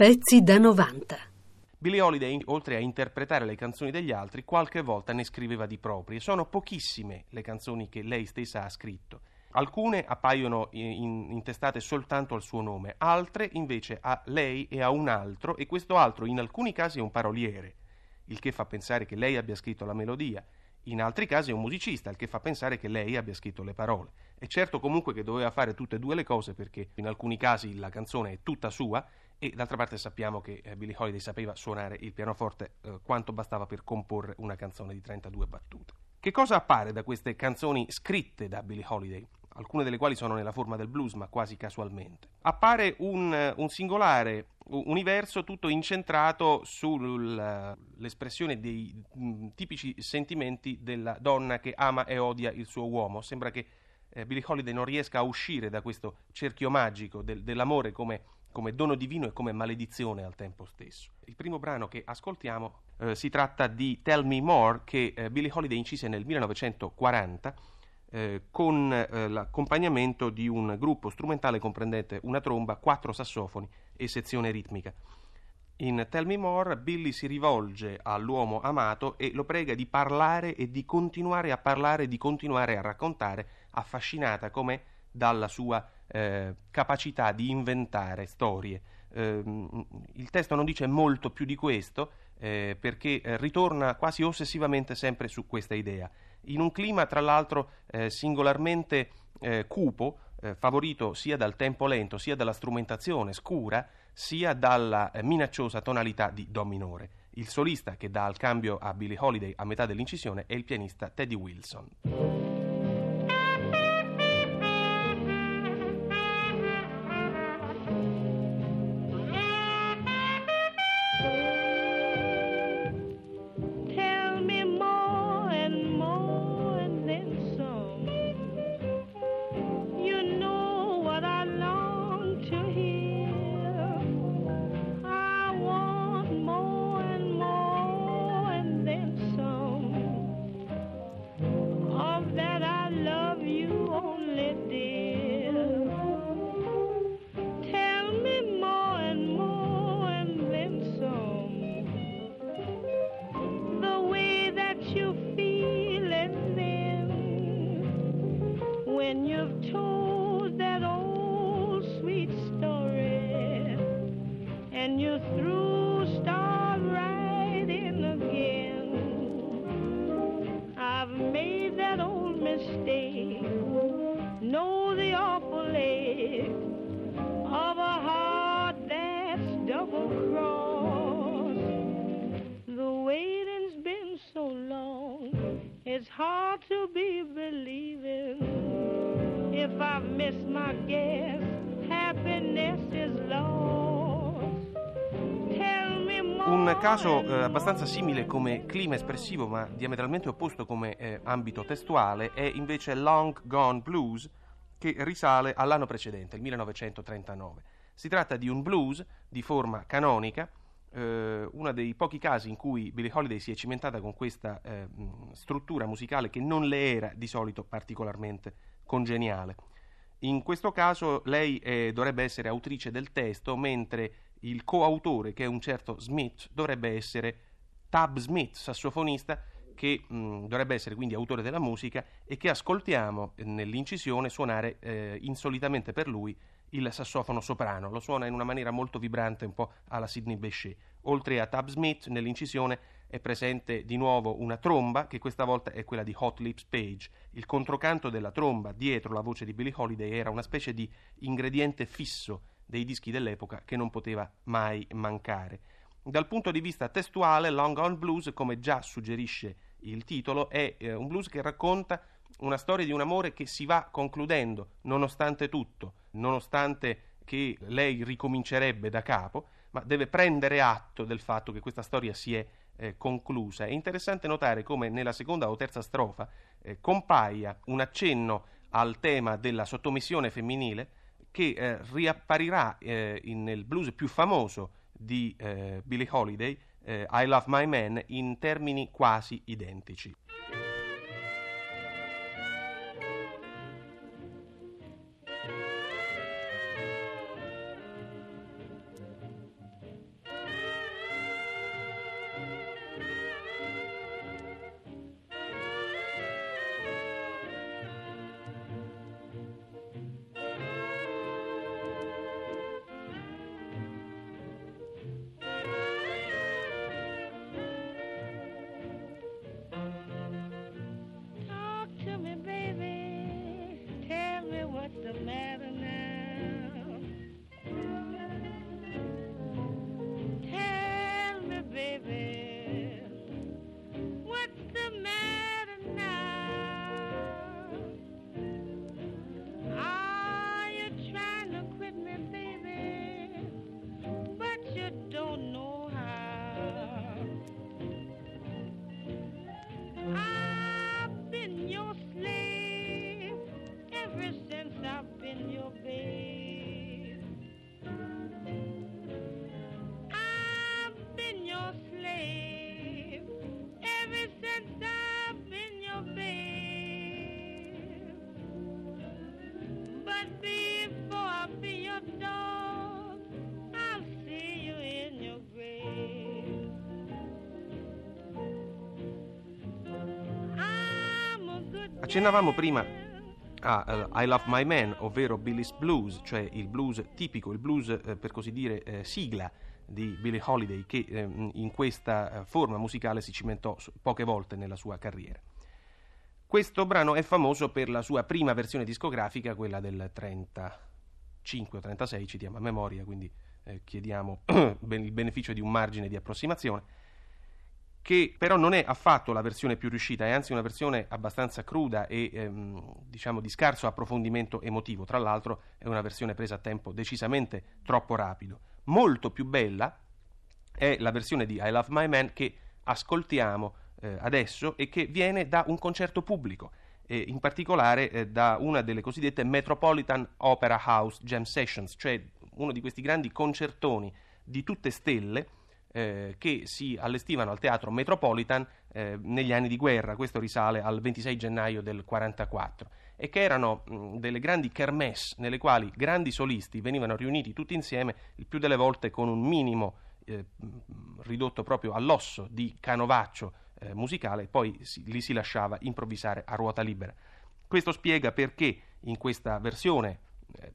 Pezzi da 90. Billie Holiday, oltre a interpretare le canzoni degli altri, qualche volta ne scriveva di proprie. Sono pochissime le canzoni che lei stessa ha scritto. Alcune appaiono intestate soltanto al suo nome, altre invece a lei e a un altro, e questo altro in alcuni casi è un paroliere, il che fa pensare che lei abbia scritto la melodia, in altri casi è un musicista, il che fa pensare che lei abbia scritto le parole. È certo comunque che doveva fare tutte e due le cose, perché in alcuni casi la canzone è tutta sua e d'altra parte sappiamo che Billie Holiday sapeva suonare il pianoforte quanto bastava per comporre una canzone di 32 battute. Che cosa appare da queste canzoni scritte da Billie Holiday? Alcune delle quali sono nella forma del blues, ma quasi casualmente. Appare un singolare universo tutto incentrato sull'espressione dei tipici sentimenti della donna che ama e odia il suo uomo. Sembra che Billie Holiday non riesca a uscire da questo cerchio magico dell'amore come dono divino e come maledizione al tempo stesso. Il primo brano che ascoltiamo si tratta di Tell Me More, che Billie Holiday incise nel 1940, con l'accompagnamento di un gruppo strumentale comprendente una tromba, 4 sassofoni e sezione ritmica. In Tell Me More, Billie si rivolge all'uomo amato e lo prega di parlare e di continuare a parlare, di continuare a raccontare, affascinata com'è dalla sua capacità di inventare storie. Il testo non dice molto più di questo, perché ritorna quasi ossessivamente sempre su questa idea, in un clima tra l'altro singolarmente cupo, favorito sia dal tempo lento, sia dalla strumentazione scura, sia dalla minacciosa tonalità di do minore. Il solista che dà il cambio a Billie Holiday a metà dell'incisione è il pianista Teddy Wilson. It's hard to be believing. If I miss my guess, happiness is lost. Tell me more. Un caso abbastanza simile come clima espressivo, ma diametralmente opposto come ambito testuale, è invece Long Gone Blues, che risale all'anno precedente, il 1939. Si tratta di un blues di forma canonica, uno dei pochi casi in cui Billie Holiday si è cimentata con questa struttura musicale che non le era di solito particolarmente congeniale. In questo caso lei dovrebbe essere autrice del testo, mentre il coautore, che è un certo Smith, dovrebbe essere Tab Smith, sassofonista, che dovrebbe essere quindi autore della musica e che ascoltiamo nell'incisione suonare insolitamente per lui il sassofono soprano. Lo suona in una maniera molto vibrante, un po' alla Sidney Bechet. Oltre a Tab Smith, nell'incisione è presente di nuovo una tromba, che questa volta è quella di Hot Lips Page. Il controcanto della tromba dietro la voce di Billie Holiday era una specie di ingrediente fisso dei dischi dell'epoca che non poteva mai mancare. Dal punto di vista testuale, Long Gone Blues, come già suggerisce il titolo, è un blues che racconta una storia di un amore che si va concludendo nonostante tutto, nonostante che lei ricomincerebbe da capo, ma deve prendere atto del fatto che questa storia si è conclusa. È interessante notare come nella seconda o terza strofa compaia un accenno al tema della sottomissione femminile che riapparirà nel blues più famoso di Billie Holiday, I Love My Man, in termini quasi identici. Accennavamo prima a I Love My Man, ovvero Billie's Blues, cioè il blues tipico, il blues per così dire sigla di Billie Holiday, che in questa forma musicale si cimentò poche volte nella sua carriera. Questo brano è famoso per la sua prima versione discografica, quella del 35 o 36, citiamo a memoria, quindi chiediamo il beneficio di un margine di approssimazione, che però non è affatto la versione più riuscita, è anzi una versione abbastanza cruda e diciamo di scarso approfondimento emotivo. Tra l'altro è una versione presa a tempo decisamente troppo rapido. Molto più bella è la versione di I Love My Man che ascoltiamo adesso e che viene da un concerto pubblico, in particolare da una delle cosiddette Metropolitan Opera House Jam Sessions, cioè uno di questi grandi concertoni di tutte stelle che si allestivano al Teatro Metropolitan negli anni di guerra. Questo risale al 26 gennaio del 44, e che erano delle grandi kermesse nelle quali grandi solisti venivano riuniti tutti insieme, il più delle volte con un minimo ridotto proprio all'osso di canovaccio musicale, e poi li si lasciava improvvisare a ruota libera. Questo spiega perché in questa versione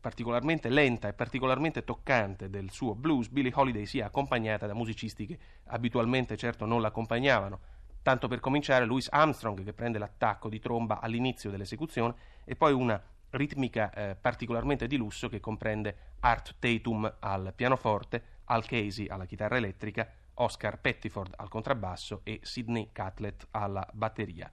particolarmente lenta e particolarmente toccante del suo blues, Billie Holiday sia accompagnata da musicisti che abitualmente certo non l'accompagnavano. Tanto per cominciare, Louis Armstrong, che prende l'attacco di tromba all'inizio dell'esecuzione, e poi una ritmica particolarmente di lusso che comprende Art Tatum al pianoforte, Al Casey alla chitarra elettrica, Oscar Pettiford al contrabbasso e Sidney Catlett alla batteria.